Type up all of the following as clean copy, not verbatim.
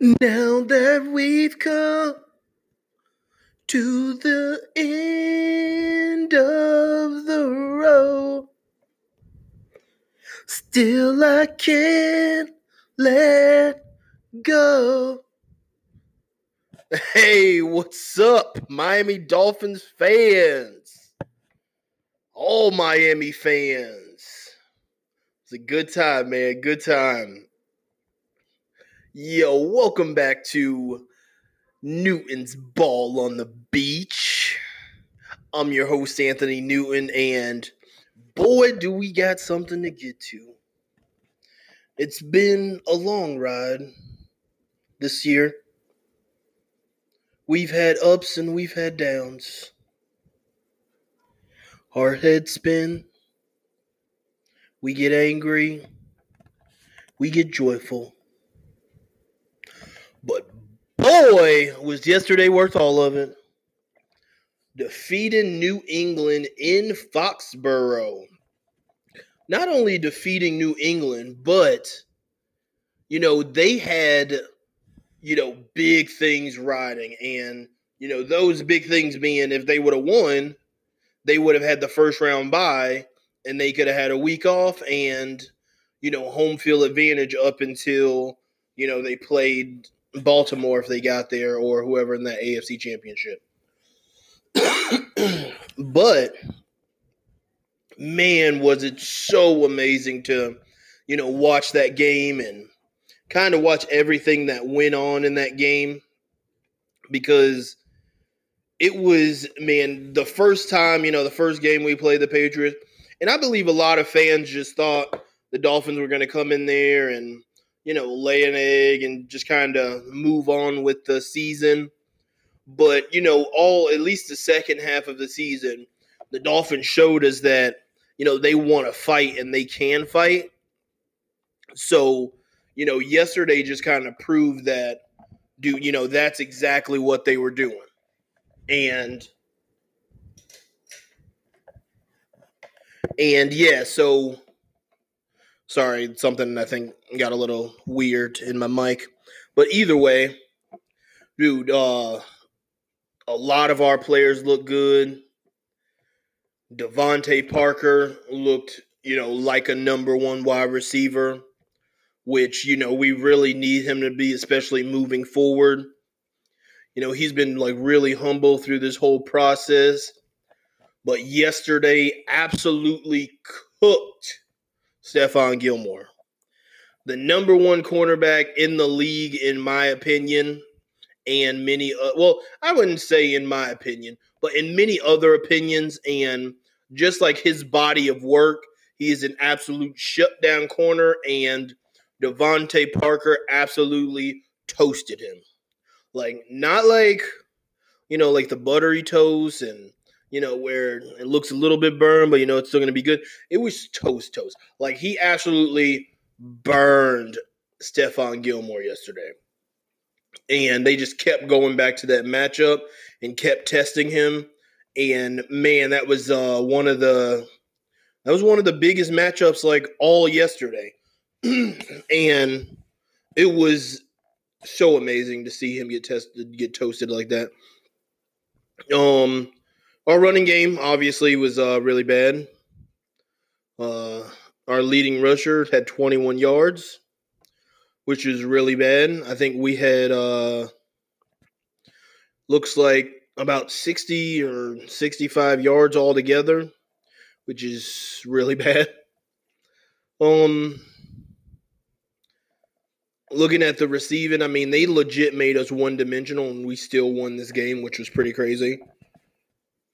Now that we've come to the end of the road, still I can't let go. Hey, what's up, Miami Dolphins fans? All Miami fans. It's a good time, man. Good time. Yo, welcome back to Newton's Ball on the Beach. I'm your host, Anthony Newton, and boy, do we got something to get to. It's been a long ride this year. We've had ups and we've had downs. Our heads spin. We get angry. We get joyful. But boy, was yesterday worth all of it. Defeating New England in Foxborough. Not only defeating New England, but, they had, big things riding. And, those big things being if they would have won, they would have had the first round bye and they could have had a week off and, home field advantage up until, they played Baltimore if they got there or whoever in that AFC Championship. But, man, was it so amazing to, watch that game and kind of watch everything that went on in that game, because it was, man, the first time, the first game we played the Patriots, and I believe a lot of fans just thought the Dolphins were going to come in there and, lay an egg and just kind of move on with the season. But, at least the second half of the season, the Dolphins showed us that, they want to fight and they can fight. So, yesterday just kind of proved that, dude, that's exactly what they were doing. And yeah, so sorry, something I think got a little weird in my mic. But either way, dude, a lot of our players look good. Devontae Parker looked, like a number one wide receiver, which, we really need him to be, especially moving forward. He's been, really humble through this whole process. But yesterday, absolutely cooked Stephon Gilmore. The number one cornerback in the league, in my opinion, and many – well, I wouldn't say in my opinion, but in many other opinions, and just like his body of work, he is an absolute shutdown corner, and Devontae Parker absolutely toasted him. Not like the buttery toast and, where it looks a little bit burned, but, it's still going to be good. It was toast. He absolutely burned Stephon Gilmore yesterday. And they just kept going back to that matchup and kept testing him. And, man, that was one of the biggest matchups, all yesterday. And it was so amazing to see him get tested, get toasted like that. Our running game obviously was really bad. Our leading rusher had 21 yards, which is really bad. I think we had looks like about 60 or 65 yards altogether, which is really bad. Looking at the receiving, they legit made us one-dimensional, and we still won this game, which was pretty crazy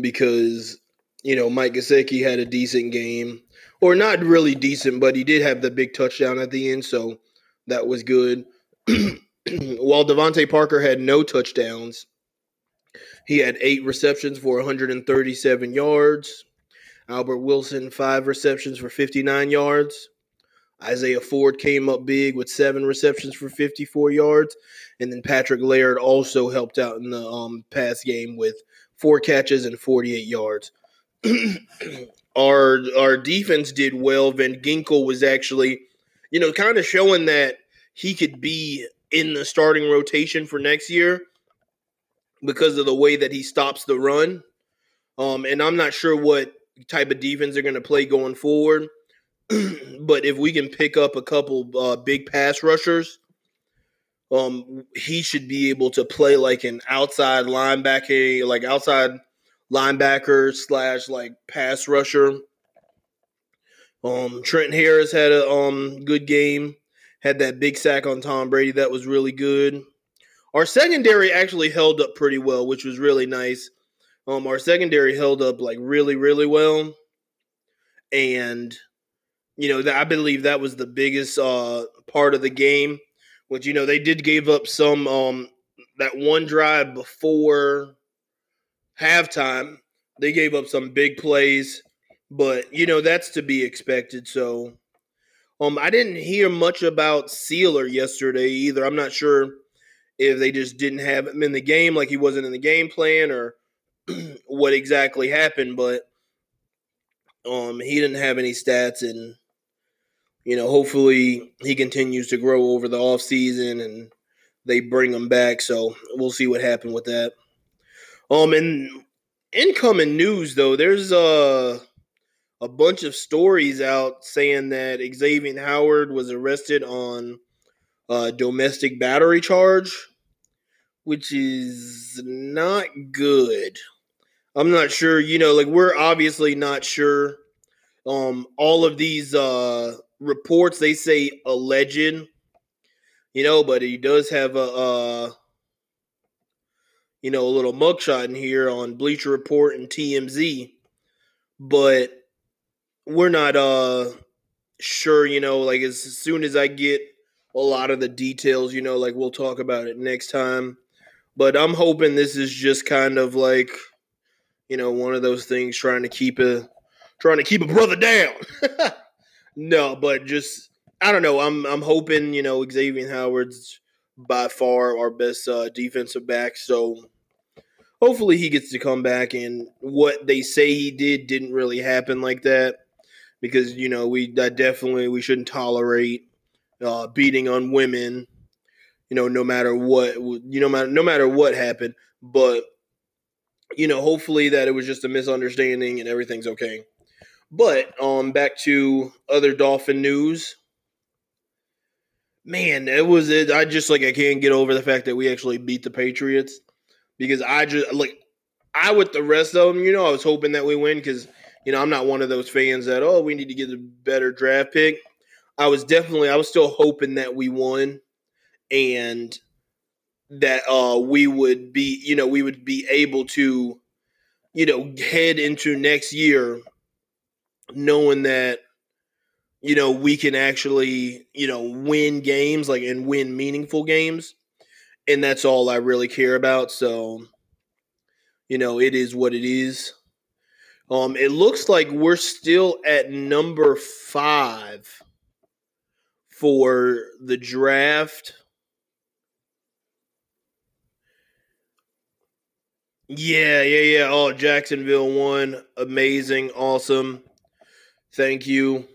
because, Mike Gesicki had a decent game. Or not really decent, but he did have the big touchdown at the end, so that was good. While Devontae Parker had no touchdowns, he had 8 receptions for 137 yards. Albert Wilson, 5 receptions for 59 yards. Isaiah Ford came up big with 7 receptions for 54 yards. And then Patrick Laird also helped out in the pass game with 4 catches and 48 yards. Our defense did well. Van Ginkle was actually, you know, kind of showing that he could be in the starting rotation for next year because of the way that he stops the run. And I'm not sure what type of defense they're going to play going forward. But if we can pick up a couple big pass rushers, he should be able to play like an outside linebacker, like outside linebacker slash like pass rusher. Trent Harris had a good game, had that big sack on Tom Brady. That was really good. Our secondary actually held up pretty well, which was really nice. Our secondary held up like really, really well. And, you know, I believe that was the biggest part of the game, which, you know, they did give up some that one drive before halftime. They gave up some big plays, but, you know, that's to be expected. So I didn't hear much about Sealer yesterday either. I'm not sure if they just didn't have him in the game, like he wasn't in the game plan, or what exactly happened, but he didn't have any stats, and, you know, hopefully he continues to grow over the offseason and they bring him back. So we'll see what happened with that. And incoming news, though, there's a bunch of stories out saying that Xavien Howard was arrested on a domestic battery charge, which is not good. I'm not sure, you know, like, we're obviously not sure. All of these reports, they say alleged, you know, but he does have a little mugshot in here on Bleacher Report and TMZ. But we're not sure, you know, like, as soon as I get a lot of the details, you know, like, we'll talk about it next time. But I'm hoping this is just kind of like, you know, one of those things trying to keep a brother down. No, but just, I don't know. I'm hoping, you know, Xavien Howard's by far our best defensive back. So hopefully he gets to come back, and what they say he did didn't really happen like that, because, you know, we shouldn't tolerate beating on women, you know, no matter what happened. But, you know, hopefully that it was just a misunderstanding and everything's okay. But back to other Dolphin news. Man, it was it. I can't get over the fact that we actually beat the Patriots, because with the rest of them, you know, I was hoping that we win, because, you know, I'm not one of those fans that, oh, we need to get a better draft pick. I was still hoping that we won, and that we would be able to, you know, head into next year knowing that, you know, we can actually, you know, win games, like, and win meaningful games. And that's all I really care about. So, you know, it is what it is. It looks like we're still at number 5 for the draft. Yeah. Oh, Jacksonville won. Amazing. Awesome. Thank you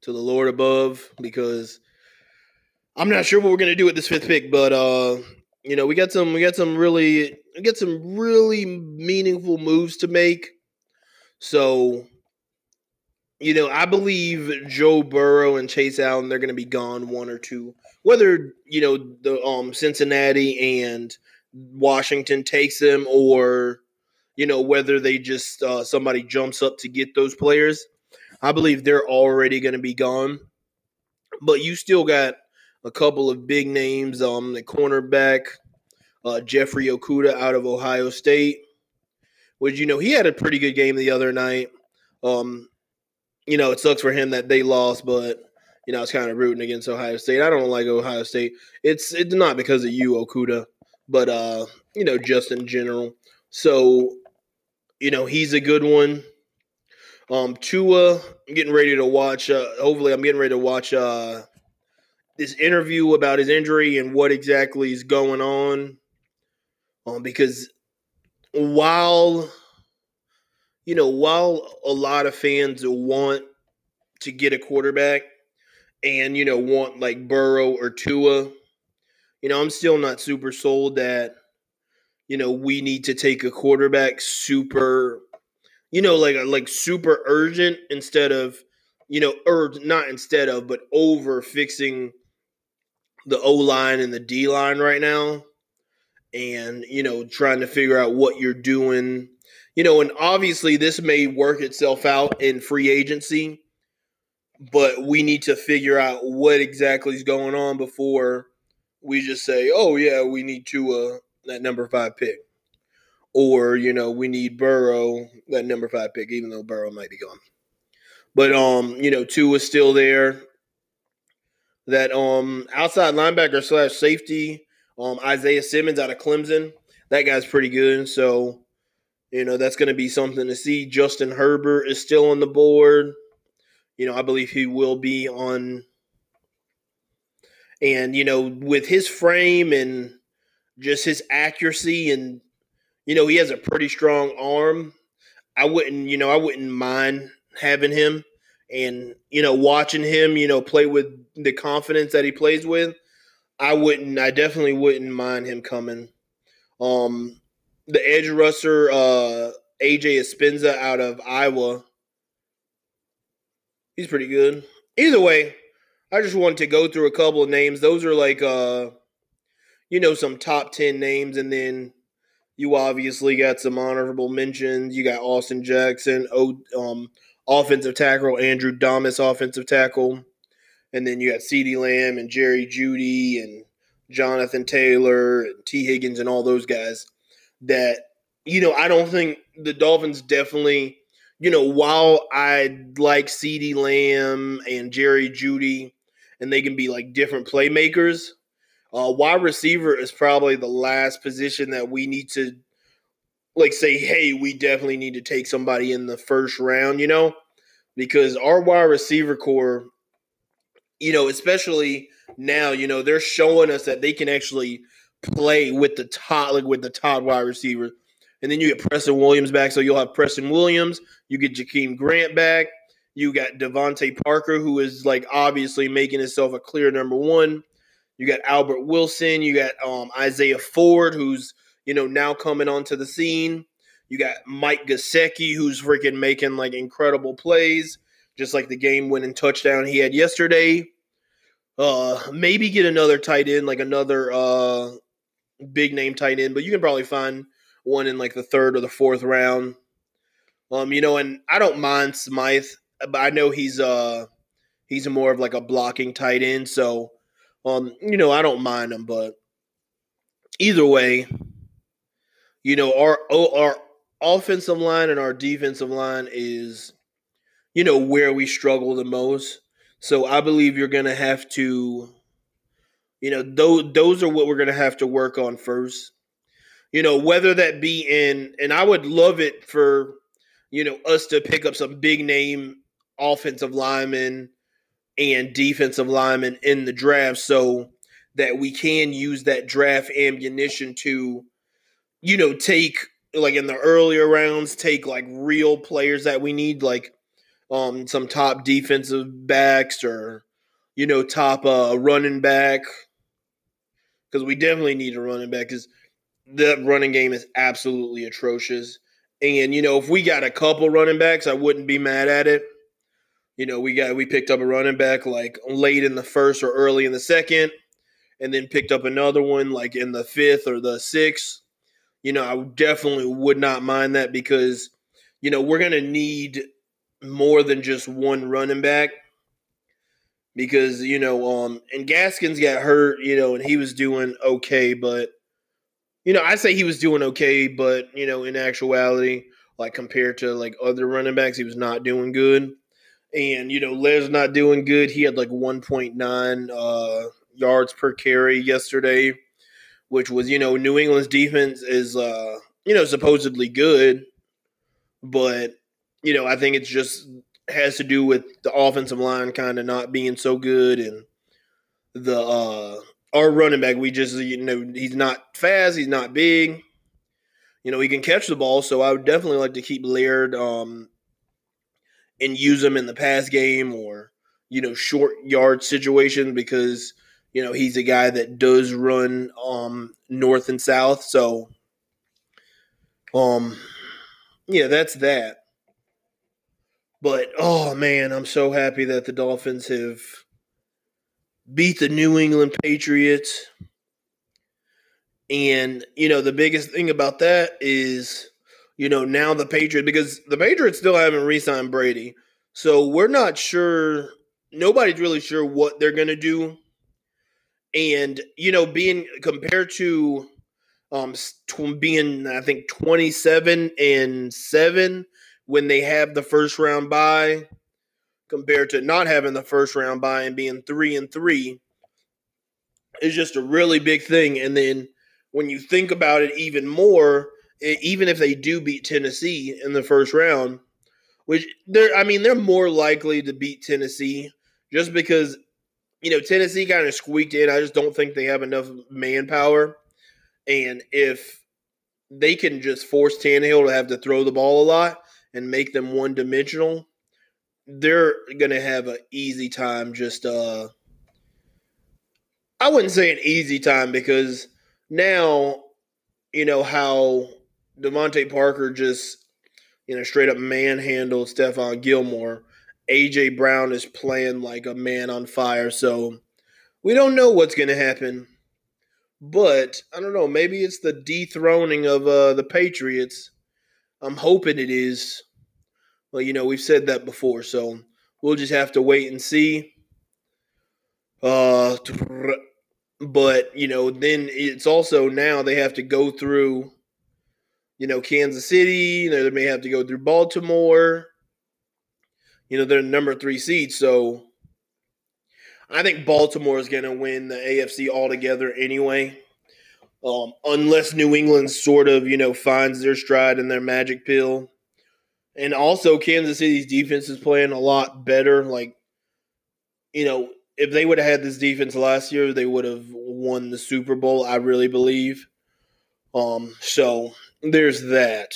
to the Lord above, because I'm not sure what we're gonna do with this 5th pick, but you know, we got some really meaningful moves to make. So, you know, I believe Joe Burrow and Chase Allen, they're gonna be gone 1 or 2. Whether, you know, the Cincinnati and Washington takes them, or, you know, whether they just somebody jumps up to get those players. I believe they're already going to be gone. But you still got a couple of big names. The cornerback, Jeffrey Okudah out of Ohio State, which, you know, he had a pretty good game the other night. You know, it sucks for him that they lost, but, you know, I was kind of rooting against Ohio State. I don't like Ohio State. It's not because of you, Okudah, but, you know, just in general. So, you know, he's a good one. Tua, I'm getting ready to watch. Hopefully, I'm getting ready to watch this interview about his injury and what exactly is going on. Because while, you know, while a lot of fans want to get a quarterback and, you know, want like Burrow or Tua, you know, I'm still not super sold that, you know, we need to take a quarterback super, you know, like super urgent instead of, you know, or not instead of, but over fixing the O-line and the D-line right now and, you know, trying to figure out what you're doing. You know, and obviously this may work itself out in free agency, but we need to figure out what exactly is going on before we just say, oh, yeah, we need Tua, that number 5 pick. Or, you know, we need Burrow, that number 5 pick, even though Burrow might be gone. But, you know, Tua's still there. That outside linebacker slash safety, Isaiah Simmons out of Clemson, that guy's pretty good. So, you know, that's going to be something to see. Justin Herbert is still on the board. You know, I believe he will be on. And, you know, with his frame and just his accuracy and, you know, he has a pretty strong arm. I wouldn't mind having him and, you know, watching him, you know, play with the confidence that he plays with. I definitely wouldn't mind him coming. The edge rusher, AJ Espinza out of Iowa. He's pretty good. Either way, I just wanted to go through a couple of names. Those are like, you know, some top 10 names. And then you obviously got some honorable mentions. You got Austin Jackson, offensive tackle, Andrew Domas, offensive tackle. And then you got CeeDee Lamb and Jerry Judy and Jonathan Taylor and T. Higgins and all those guys. That, you know, I don't think the Dolphins definitely, you know, while I like CeeDee Lamb and Jerry Judy and they can be like different playmakers, wide receiver is probably the last position that we need to like say, hey, we definitely need to take somebody in the first round, you know, because our wide receiver core, you know, especially now, you know, they're showing us that they can actually play with the top, like with the top wide receiver. And then you get Preston Williams back, so you'll have Preston Williams. You get Jakeem Grant back. You got Devontae Parker, who is, like, obviously making himself a clear number one. You got Albert Wilson. You got Isaiah Ford, who's, you know, now coming onto the scene. You got Mike Gesicki, who's freaking making, like, incredible plays, just like the game-winning touchdown he had yesterday. Maybe get another tight end, like another – big name tight end, but you can probably find one in like the third or the fourth round. You know, and I don't mind Smythe, but I know he's more of like a blocking tight end. So, you know, I don't mind him, but either way, you know, our offensive line and our defensive line is, you know, where we struggle the most. So I believe you're going to have to, you know, those are what we're going to have to work on first. You know, whether that be in – and I would love it for, you know, us to pick up some big-name offensive linemen and defensive linemen in the draft so that we can use that draft ammunition to, you know, take – like in the earlier rounds, take like real players that we need, like some top defensive backs or, you know, top running back. Because we definitely need a running back because the running game is absolutely atrocious. And, you know, if we got a couple running backs, I wouldn't be mad at it. You know, we picked up a running back like late in the first or early in the second and then picked up another one like in the fifth or the sixth. You know, I definitely would not mind that because, you know, we're going to need more than just one running back. Because, you know, and Gaskins got hurt, you know, and he was doing okay. But, you know, I say he was doing okay, but, you know, in actuality, like compared to like other running backs, he was not doing good. And, you know, Lair's not doing good. He had like 1.9 yards per carry yesterday, which was, you know, New England's defense is, you know, supposedly good. But, you know, I think it's just – has to do with the offensive line kind of not being so good and the our running back, we just, you know, he's not fast, he's not big. you know, he can catch the ball, so I would definitely like to keep Laird and use him in the pass game or, you know, short yard situation because, you know, he's a guy that does run north and south. So, yeah, that's that. But, oh, man, I'm so happy that the Dolphins have beat the New England Patriots. And, you know, the biggest thing about that is, you know, now the Patriots, because the Patriots still haven't re-signed Brady. So we're not sure, nobody's really sure what they're going to do. And, you know, being compared to being, I think, 27-7 when they have the first round bye compared to not having the first round bye and being 3-3 is just a really big thing. And then when you think about it even more, even if they do beat Tennessee in the first round, which they're more likely to beat Tennessee just because, you know, Tennessee kind of squeaked in. I just don't think they have enough manpower. And if they can just force Tannehill to have to throw the ball a lot and make them one-dimensional, they're going to have an easy time just I wouldn't say an easy time because now, you know, how Devontae Parker just, you know, straight up manhandled Stephon Gilmore. A.J. Brown is playing like a man on fire. So we don't know what's going to happen. But I don't know. Maybe it's the dethroning of the Patriots. I'm hoping it is. Well, you know, we've said that before. So we'll just have to wait and see. But, you know, then it's also now they have to go through, you know, Kansas City. You know, they may have to go through Baltimore. You know, they're number 3 seed. So I think Baltimore is going to win the AFC altogether anyway, unless New England sort of, you know, finds their stride and their magic pill. And also Kansas City's defense is playing a lot better. Like, you know, if they would have had this defense last year, they would have won the Super Bowl, I really believe. So there's that.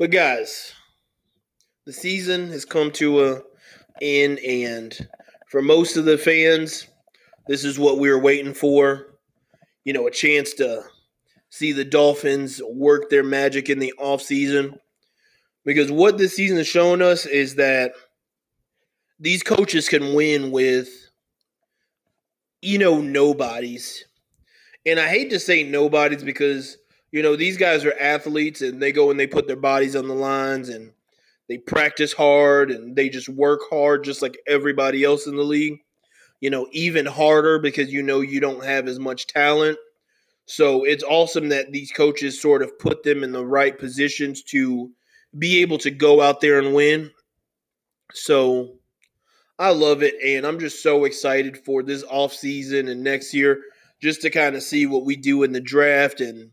But, guys, the season has come to an end, and for most of the fans, this is what we were waiting for. You know, a chance to see the Dolphins work their magic in the offseason. Because what this season has shown us is that these coaches can win with, you know, nobodies. And I hate to say nobodies because, you know, these guys are athletes and they go and they put their bodies on the lines and they practice hard and they just work hard just like everybody else in the league. You know, even harder because, you know, you don't have as much talent. So it's awesome that these coaches sort of put them in the right positions to be able to go out there and win. So I love it, and I'm just so excited for this offseason and next year just to kind of see what we do in the draft and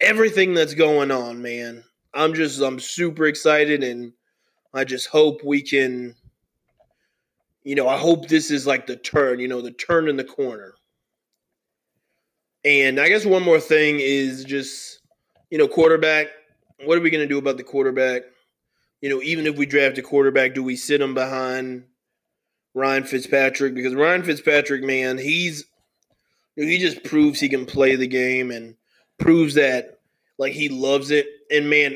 everything that's going on, man. I'm super excited, and I just hope we can, you know, I hope this is like the turn, you know, the turn in the corner. And I guess one more thing is just, you know, quarterback. What are we going to do about the quarterback? You know, even if we draft a quarterback, do we sit him behind Ryan Fitzpatrick? Because Ryan Fitzpatrick, man, he just proves he can play the game and proves that, like, he loves it. And, man,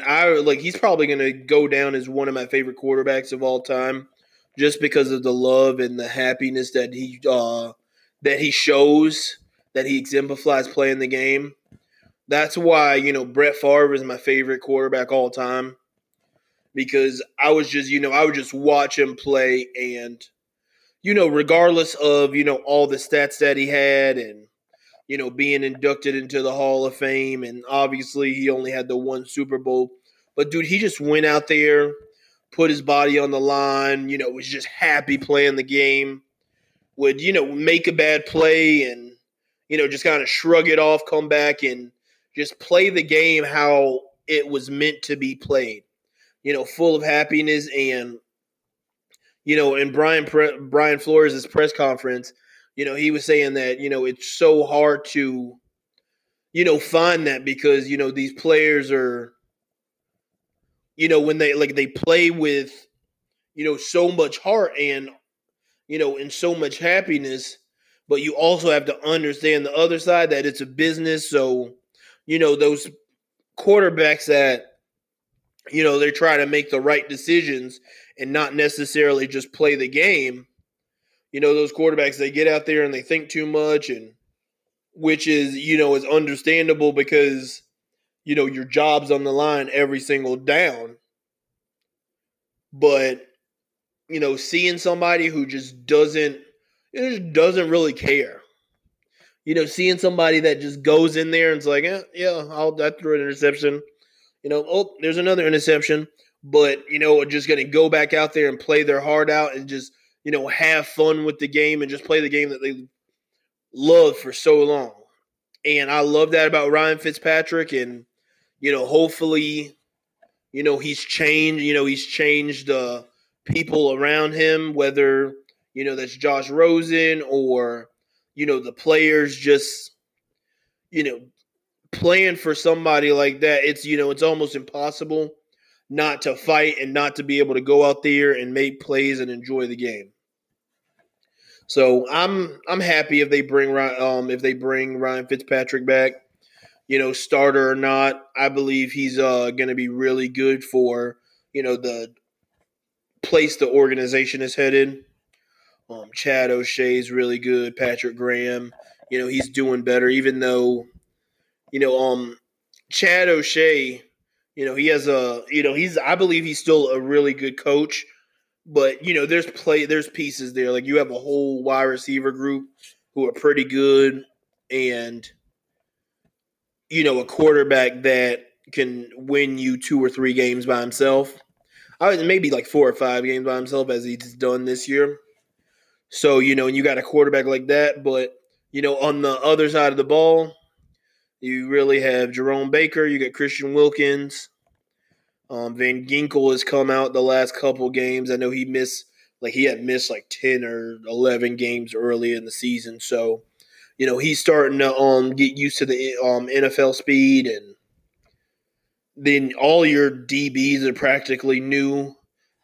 he's probably going to go down as one of my favorite quarterbacks of all time just because of the love and the happiness that he shows, that he exemplifies playing the game. That's why, you know, Brett Favre is my favorite quarterback all time because I would just watch him play and, you know, regardless of, you know, all the stats that he had and, you know, being inducted into the Hall of Fame. And obviously he only had the one Super Bowl. But, dude, he just went out there, put his body on the line, you know, was just happy playing the game, would, you know, make a bad play and, you know, just kind of shrug it off, come back and just play the game how it was meant to be played, you know, full of happiness. And, you know, in Brian Flores' press conference, you know, he was saying that, you know, it's so hard to, you know, find that because, you know, these players are, you know, when they like they play with, you know, so much heart and, you know, and so much happiness, but you also have to understand the other side that it's a business. So, you know, those quarterbacks that, you know, they're trying to make the right decisions and not necessarily just play the game. You know, those quarterbacks, they get out there and they think too much, and which is, you know, is understandable because, you know, your job's on the line every single down. But, you know, seeing somebody who just doesn't really care. You know, seeing somebody that just goes in there and it's like, I threw an interception. You know, oh, there's another interception, but, you know, just going to go back out there and play their heart out and just, you know, have fun with the game and just play the game that they loved for so long. And I love that about Ryan Fitzpatrick. And, you know, hopefully, you know, he's changed people around him, whether, you know, that's Josh Rosen or, you know, the players just, you know, playing for somebody like that, it's, you know, it's almost impossible not to fight and not to be able to go out there and make plays and enjoy the game. So I'm happy if they bring Ryan Fitzpatrick back, you know, starter or not. I believe he's going to be really good for, you know, the place the organization is headed. Chad O'Shea is really good. Patrick Graham, you know, he's doing better, even though, you know, Chad O'Shea, you know, he has a, you know, I believe he's still a really good coach, but, you know, there's pieces there. Like, you have a whole wide receiver group who are pretty good and, you know, a quarterback that can win you 2 or 3 games by himself. Maybe like 4 or 5 games by himself, as he's done this year. So, you know, and you got a quarterback like that, but, you know, on the other side of the ball, you really have Jerome Baker. You got Christian Wilkins. Van Ginkle has come out the last couple games. I know he had missed 10 or 11 games early in the season. So, you know, he's starting to get used to the NFL speed. And then all your DBs are practically new.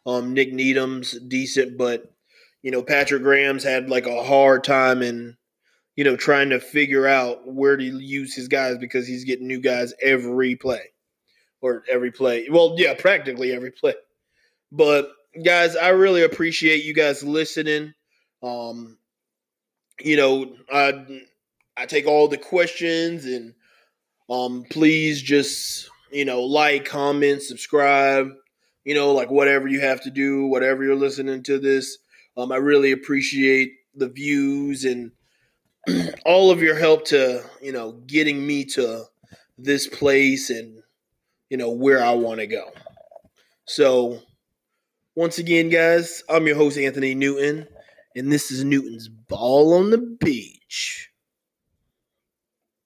Nick Needham's decent, but, you know, Patrick Graham's had like a hard time in, you know, trying to figure out where to use his guys because he's getting new guys every play. Well, yeah, practically every play. But, guys, I really appreciate you guys listening. You know, I take all the questions, and please just, you know, like, comment, subscribe, you know, like whatever you have to do, whatever you're listening to this. I really appreciate the views and all of your help to, you know, getting me to this place and, you know, where I want to go. So, once again, guys, I'm your host, Anthony Newton, and this is Newton's Ball on the Beach.